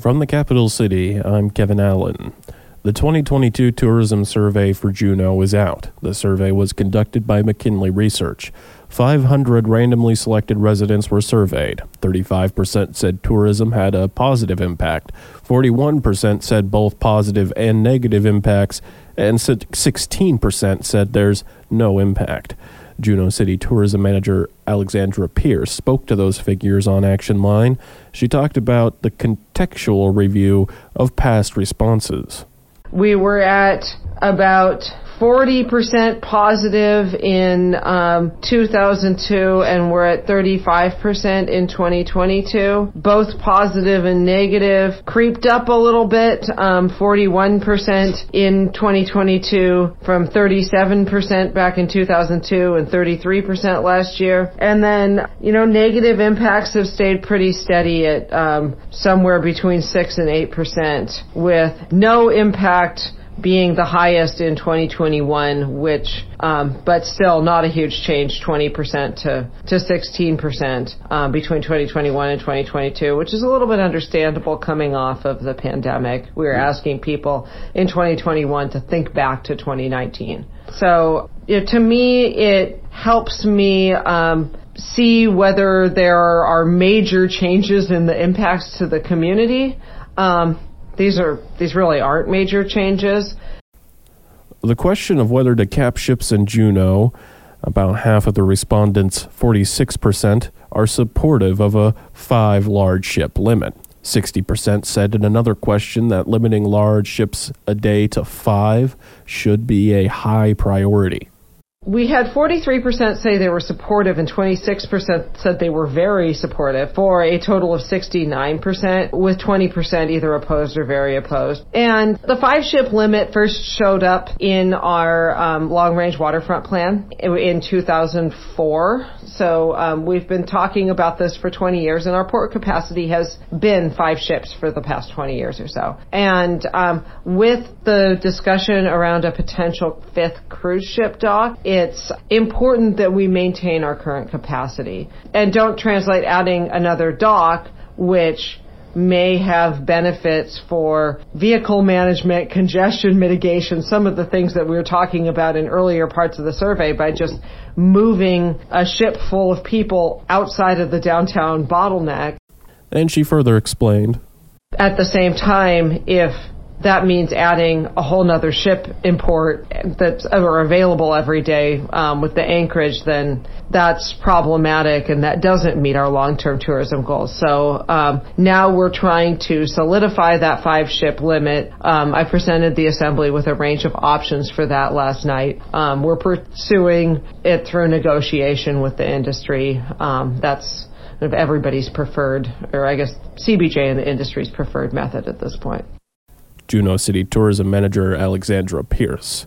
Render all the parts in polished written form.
From the capital city, I'm Kevin Allen. The 2022 tourism survey for Juneau is out. The survey was conducted by McKinley Research. 500 randomly selected residents were surveyed. 35% said tourism had a positive impact. 41% said both positive and negative impacts, and 16% said there's no impact. Juneau City Tourism Manager Alexandra Pierce spoke to those figures on Action Line. She talked about the contextual review of past responses. We were at about 40% positive in 2002, and we're at 35% in 2022. Both positive and negative creeped up a little bit, 41% in 2022 from 37% back in 2002 and 33% last year. And then, negative impacts have stayed pretty steady at somewhere between 6 and 8%, with no impact being the highest in 2021, which, but still not a huge change, 20% to 16% between 2021 and 2022, which is a little bit understandable coming off of the pandemic. We were asking people in 2021 to think back to 2019. So to me, it helps me see whether there are major changes in the impacts to the community. These really aren't major changes. The question of whether to cap ships in Juneau, about half of the respondents, 46%, are supportive of a 5 large ship limit. 60% said in another question that limiting large ships a day to 5 should be a high priority. We had 43% say they were supportive and 26% said they were very supportive, for a total of 69%, with 20% either opposed or very opposed. And the 5-ship limit first showed up in our long-range waterfront plan in 2004. So we've been talking about this for 20 years, and our port capacity has been 5 ships for the past 20 years or so. And with the discussion around a potential 5th cruise ship dock, it's important that we maintain our current capacity and don't translate adding another dock, which may have benefits for vehicle management, congestion mitigation, some of the things that we were talking about in earlier parts of the survey, by just moving a ship full of people outside of the downtown bottleneck. And she further explained, at the same time, if that means adding a whole nother ship import that's ever available every day with the anchorage, then that's problematic, and that doesn't meet our long-term tourism goals. So now we're trying to solidify that 5-ship limit. I presented the assembly with a range of options for that last night. We're pursuing it through negotiation with the industry. That's sort of everybody's preferred, or I guess CBJ and the industry's preferred method at this point. Juneau City Tourism Manager Alexandra Pierce.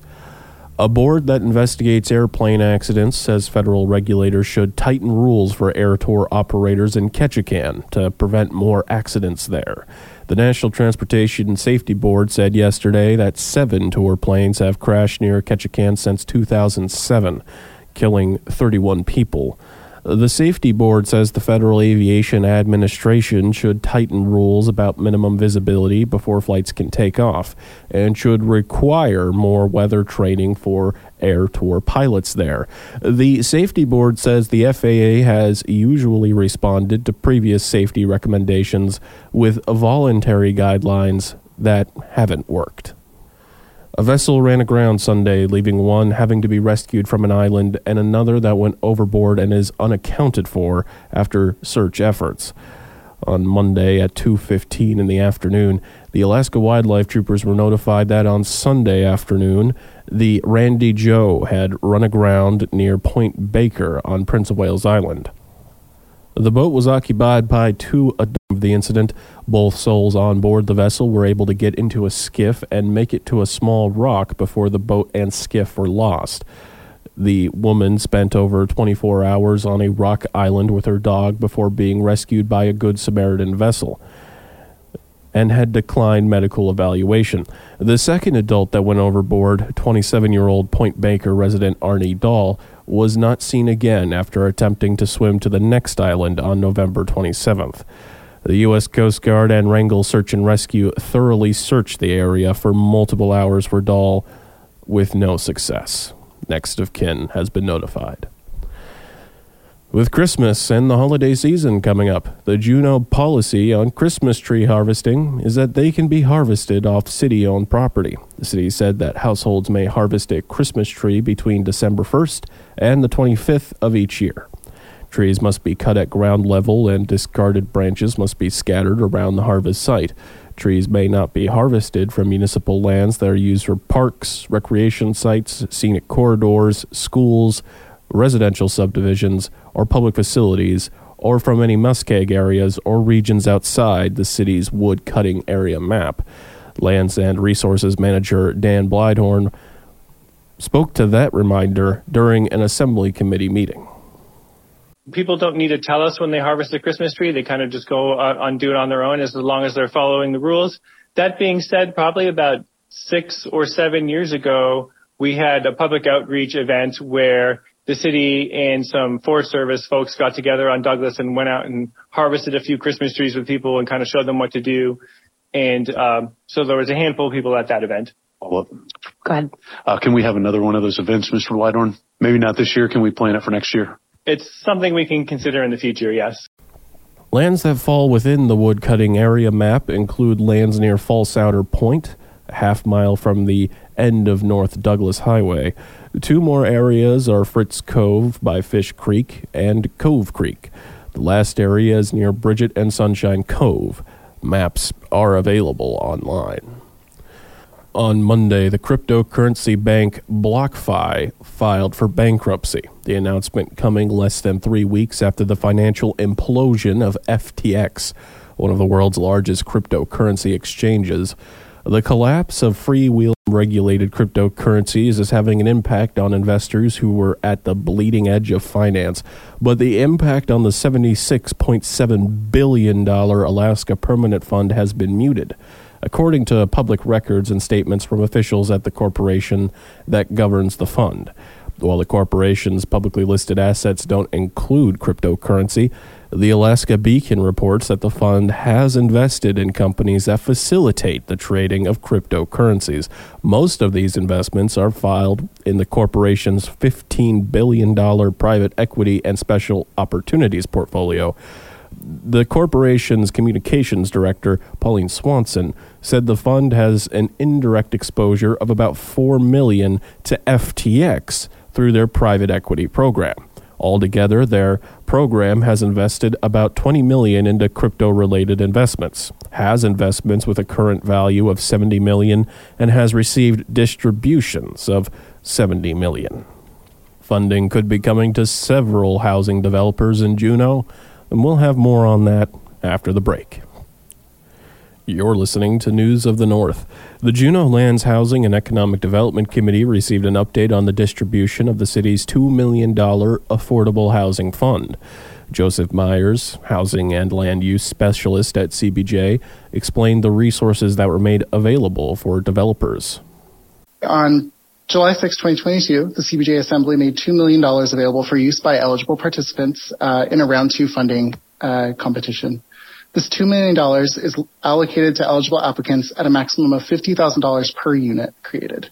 A board that investigates airplane accidents says federal regulators should tighten rules for air tour operators in Ketchikan to prevent more accidents there. The National Transportation Safety Board said yesterday that 7 tour planes have crashed near Ketchikan since 2007, killing 31 people. The Safety Board says the Federal Aviation Administration should tighten rules about minimum visibility before flights can take off, and should require more weather training for air tour pilots there. The Safety Board says the FAA has usually responded to previous safety recommendations with voluntary guidelines that haven't worked. A vessel ran aground Sunday, leaving one having to be rescued from an island and another that went overboard and is unaccounted for after search efforts. On Monday at 2:15 in the afternoon, the Alaska Wildlife Troopers were notified that on Sunday afternoon, the Randy Joe had run aground near Point Baker on Prince of Wales Island. The boat was occupied by 2 adults. Of the incident, both souls on board the vessel were able to get into a skiff and make it to a small rock before the boat and skiff were lost. The woman spent over 24 hours on a rock island with her dog before being rescued by a Good Samaritan vessel, and had declined medical evaluation. The second adult that went overboard, 27-year-old Point Baker resident Arnie Dahl, was not seen again after attempting to swim to the next island on November 27th. The U.S. Coast Guard and Wrangell Search and Rescue thoroughly searched the area for multiple hours for Dahl, with no success. Next of kin has been notified. With Christmas and the holiday season coming up, the Juneau policy on Christmas tree harvesting is that they can be harvested off city-owned property. The city said that households may harvest a Christmas tree between December 1st and the 25th of each year. Trees must be cut at ground level and discarded branches must be scattered around the harvest site. Trees may not be harvested from municipal lands that are used for parks, recreation sites, scenic corridors, schools, residential subdivisions, or public facilities, or from any muskeg areas or regions outside the city's wood-cutting area map. Lands and Resources Manager Dan Blydhorn spoke to that reminder during an Assembly Committee meeting. People don't need to tell us when they harvest a Christmas tree. They kind of just go on do it on their own as long as they're following the rules. That being said, probably about 6 or 7 years ago, we had a public outreach event where the city and some Forest Service folks got together on Douglas and went out and harvested a few Christmas trees with people and kind of showed them what to do. And so there was a handful of people at that event. Go ahead. Can we have another one of those events, Mr. Blydhorn? Maybe not this year. Can we plan it for next year? It's something we can consider in the future, yes. Lands that fall within the woodcutting area map include lands near False Outer Point, a half mile from the end of North Douglas Highway. Two more areas are Fritz Cove by Fish Creek and Cove Creek. The last area is near Bridget and Sunshine Cove. Maps are available online. On Monday, the cryptocurrency bank BlockFi filed for bankruptcy. The announcement coming less than 3 weeks after the financial implosion of FTX, one of the world's largest cryptocurrency exchanges. The collapse of freewheeling regulated cryptocurrencies is having an impact on investors who were at the bleeding edge of finance. But the impact on the $76.7 billion Alaska Permanent Fund has been muted, according to public records and statements from officials at the corporation that governs the fund. While the corporation's publicly listed assets don't include cryptocurrency, the Alaska Beacon reports that the fund has invested in companies that facilitate the trading of cryptocurrencies. Most of these investments are filed in the corporation's $15 billion private equity and special opportunities portfolio. The corporation's communications director, Pauline Swanson, said the fund has an indirect exposure of about $4 million to FTX through their private equity program. Altogether, their program has invested about $20 million into crypto-related investments, has investments with a current value of $70 million, and has received distributions of $70 million. Funding could be coming to several housing developers in Juneau, and we'll have more on that after the break. You're listening to News of the North. The Juneau Lands Housing and Economic Development Committee received an update on the distribution of the city's $2 million Affordable Housing Fund. Joseph Myers, Housing and Land Use Specialist at CBJ, explained the resources that were made available for developers. On July 6, 2022, the CBJ Assembly made $2 million available for use by eligible participants in a Round 2 funding competition. This $2 million is allocated to eligible applicants at a maximum of $50,000 per unit created.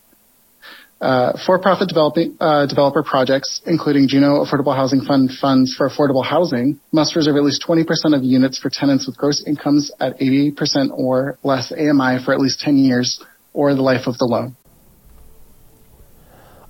For-profit developer projects, including Juneau Affordable Housing Fund funds for affordable housing, must reserve at least 20% of units for tenants with gross incomes at 88% or less AMI for at least 10 years or the life of the loan.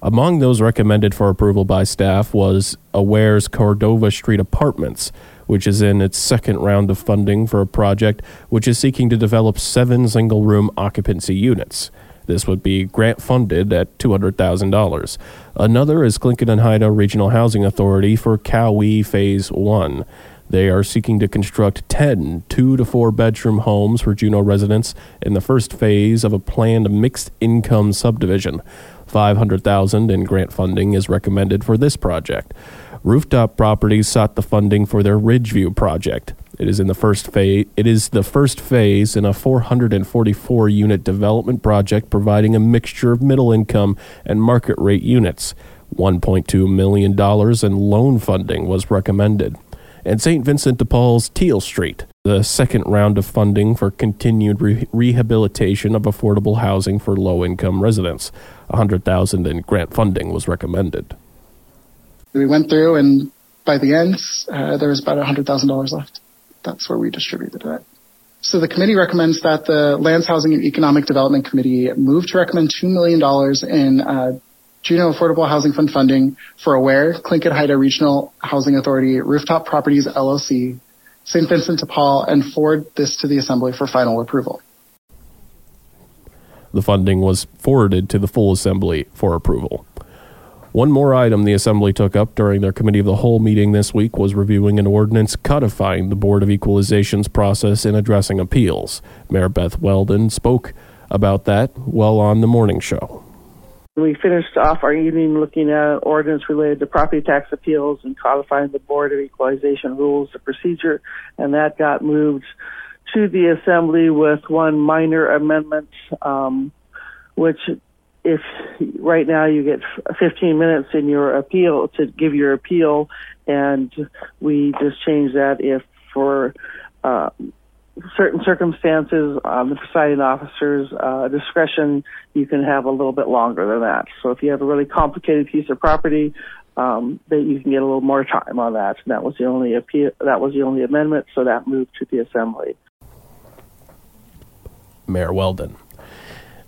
Among those recommended for approval by staff was AWARE's Cordova Street Apartments, which is in its second round of funding for a project which is seeking to develop 7 single-room occupancy units. This would be grant-funded at $200,000. Another is Tlingit and Haida Regional Housing Authority for Cowie Phase 1. They are seeking to construct 10 2- to 4-bedroom homes for Juneau residents in the first phase of a planned mixed-income subdivision. $500,000 in grant funding is recommended for this project. Rooftop Properties sought the funding for their Ridgeview project. It is the first phase in a 444-unit development project providing a mixture of middle-income and market-rate units. $1.2 million in loan funding was recommended. and St. Vincent de Paul's Teal Street. The second round of funding for continued rehabilitation of affordable housing for low-income residents. $100,000 in grant funding was recommended. We went through, and by the end, there was about $100,000 left. That's where we distributed it. So the committee recommends that the Lands, Housing, and Economic Development Committee move to recommend $2 million in Juneau Affordable Housing Fund funding for AWARE, Tlingit and Haida Regional Housing Authority, Rooftop Properties, LLC, St. Vincent de Paul, and forward this to the Assembly for final approval. The funding was forwarded to the full Assembly for approval. One more item the Assembly took up during their Committee of the Whole meeting this week was reviewing an ordinance codifying the Board of Equalization's process in addressing appeals. Mayor Beth Weldon spoke about that while on the morning show. We finished off our evening looking at ordinance related to property tax appeals and codifying the Board of Equalization rules of procedure, and that got moved to the Assembly with one minor amendment, which if right now you get 15 minutes in your appeal to give your appeal, and we just changed that if for certain circumstances on the presiding officer's discretion, you can have a little bit longer than that. So if you have a really complicated piece of property, that you can get a little more time on that. And that was the only appeal. That was the only amendment. So that moved to the Assembly. Mayor Weldon.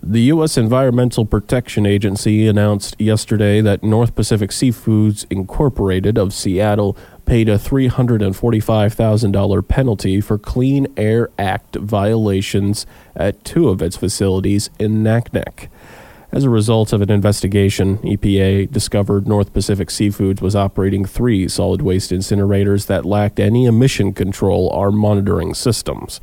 The U.S. Environmental Protection Agency announced yesterday that North Pacific Seafoods Incorporated of Seattle paid a $345,000 penalty for Clean Air Act violations at two of its facilities in Naknek. As a result of an investigation, EPA discovered North Pacific Seafoods was operating three solid waste incinerators that lacked any emission control or monitoring systems.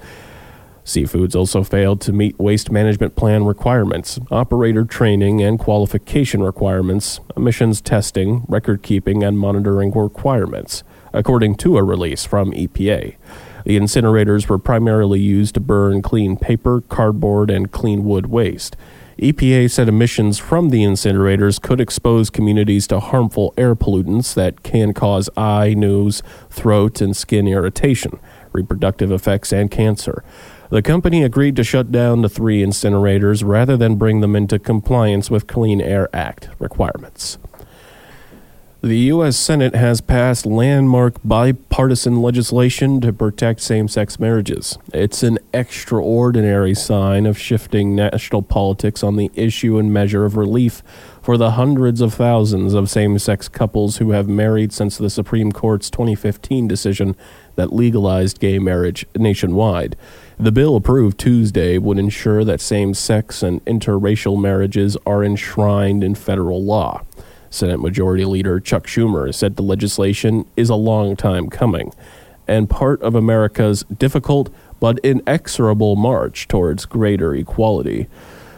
Seafoods also failed to meet waste management plan requirements, operator training and qualification requirements, emissions testing, record-keeping, and monitoring requirements, according to a release from EPA. The incinerators were primarily used to burn clean paper, cardboard, and clean wood waste. EPA said emissions from the incinerators could expose communities to harmful air pollutants that can cause eye, nose, throat, and skin irritation, reproductive effects, and cancer. The company agreed to shut down the three incinerators rather than bring them into compliance with Clean Air Act requirements. The U.S. Senate has passed landmark bipartisan legislation to protect same-sex marriages. It's an extraordinary sign of shifting national politics on the issue and measure of relief for the hundreds of thousands of same-sex couples who have married since the Supreme Court's 2015 decision that legalized gay marriage nationwide. The bill approved Tuesday would ensure that same-sex and interracial marriages are enshrined in federal law. Senate Majority Leader Chuck Schumer said the legislation is a long time coming and part of America's difficult but inexorable march towards greater equality.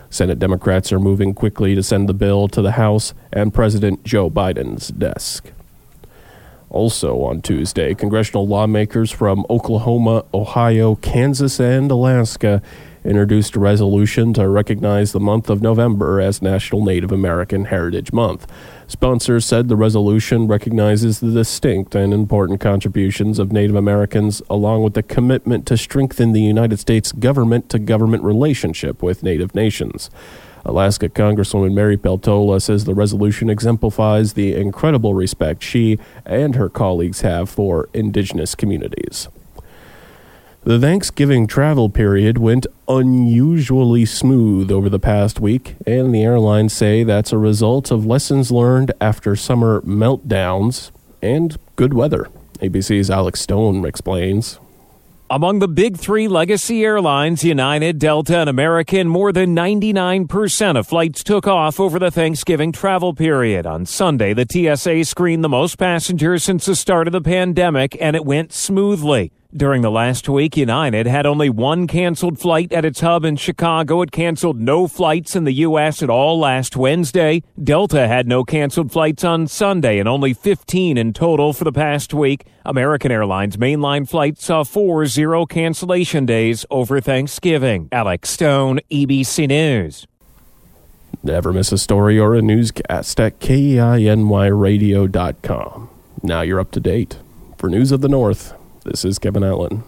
Senate Democrats are moving quickly to send the bill to the House and President Joe Biden's desk. Also on Tuesday, congressional lawmakers from Oklahoma, Ohio, Kansas, and Alaska introduced a resolution to recognize the month of November as National Native American Heritage Month. Sponsors said the resolution recognizes the distinct and important contributions of Native Americans, along with the commitment to strengthen the United States government-to-government relationship with Native nations. Alaska Congresswoman Mary Peltola says the resolution exemplifies the incredible respect she and her colleagues have for indigenous communities. The Thanksgiving travel period went unusually smooth over the past week, and the airlines say that's a result of lessons learned after summer meltdowns and good weather. ABC's Alex Stone explains. Among the big three legacy airlines, United, Delta, and American, more than 99% of flights took off over the Thanksgiving travel period. On Sunday, the TSA screened the most passengers since the start of the pandemic, and it went smoothly. During the last week, United had only one canceled flight at its hub in Chicago. It canceled no flights in the U.S. at all last Wednesday. Delta had no canceled flights on Sunday and only 15 in total for the past week. American Airlines mainline flights saw 4 zero cancellation days over Thanksgiving. Alex Stone, ABC News. Never miss a story or a newscast at KINYradio.com. Now you're up to date. For News of the North, this is Kevin Allen.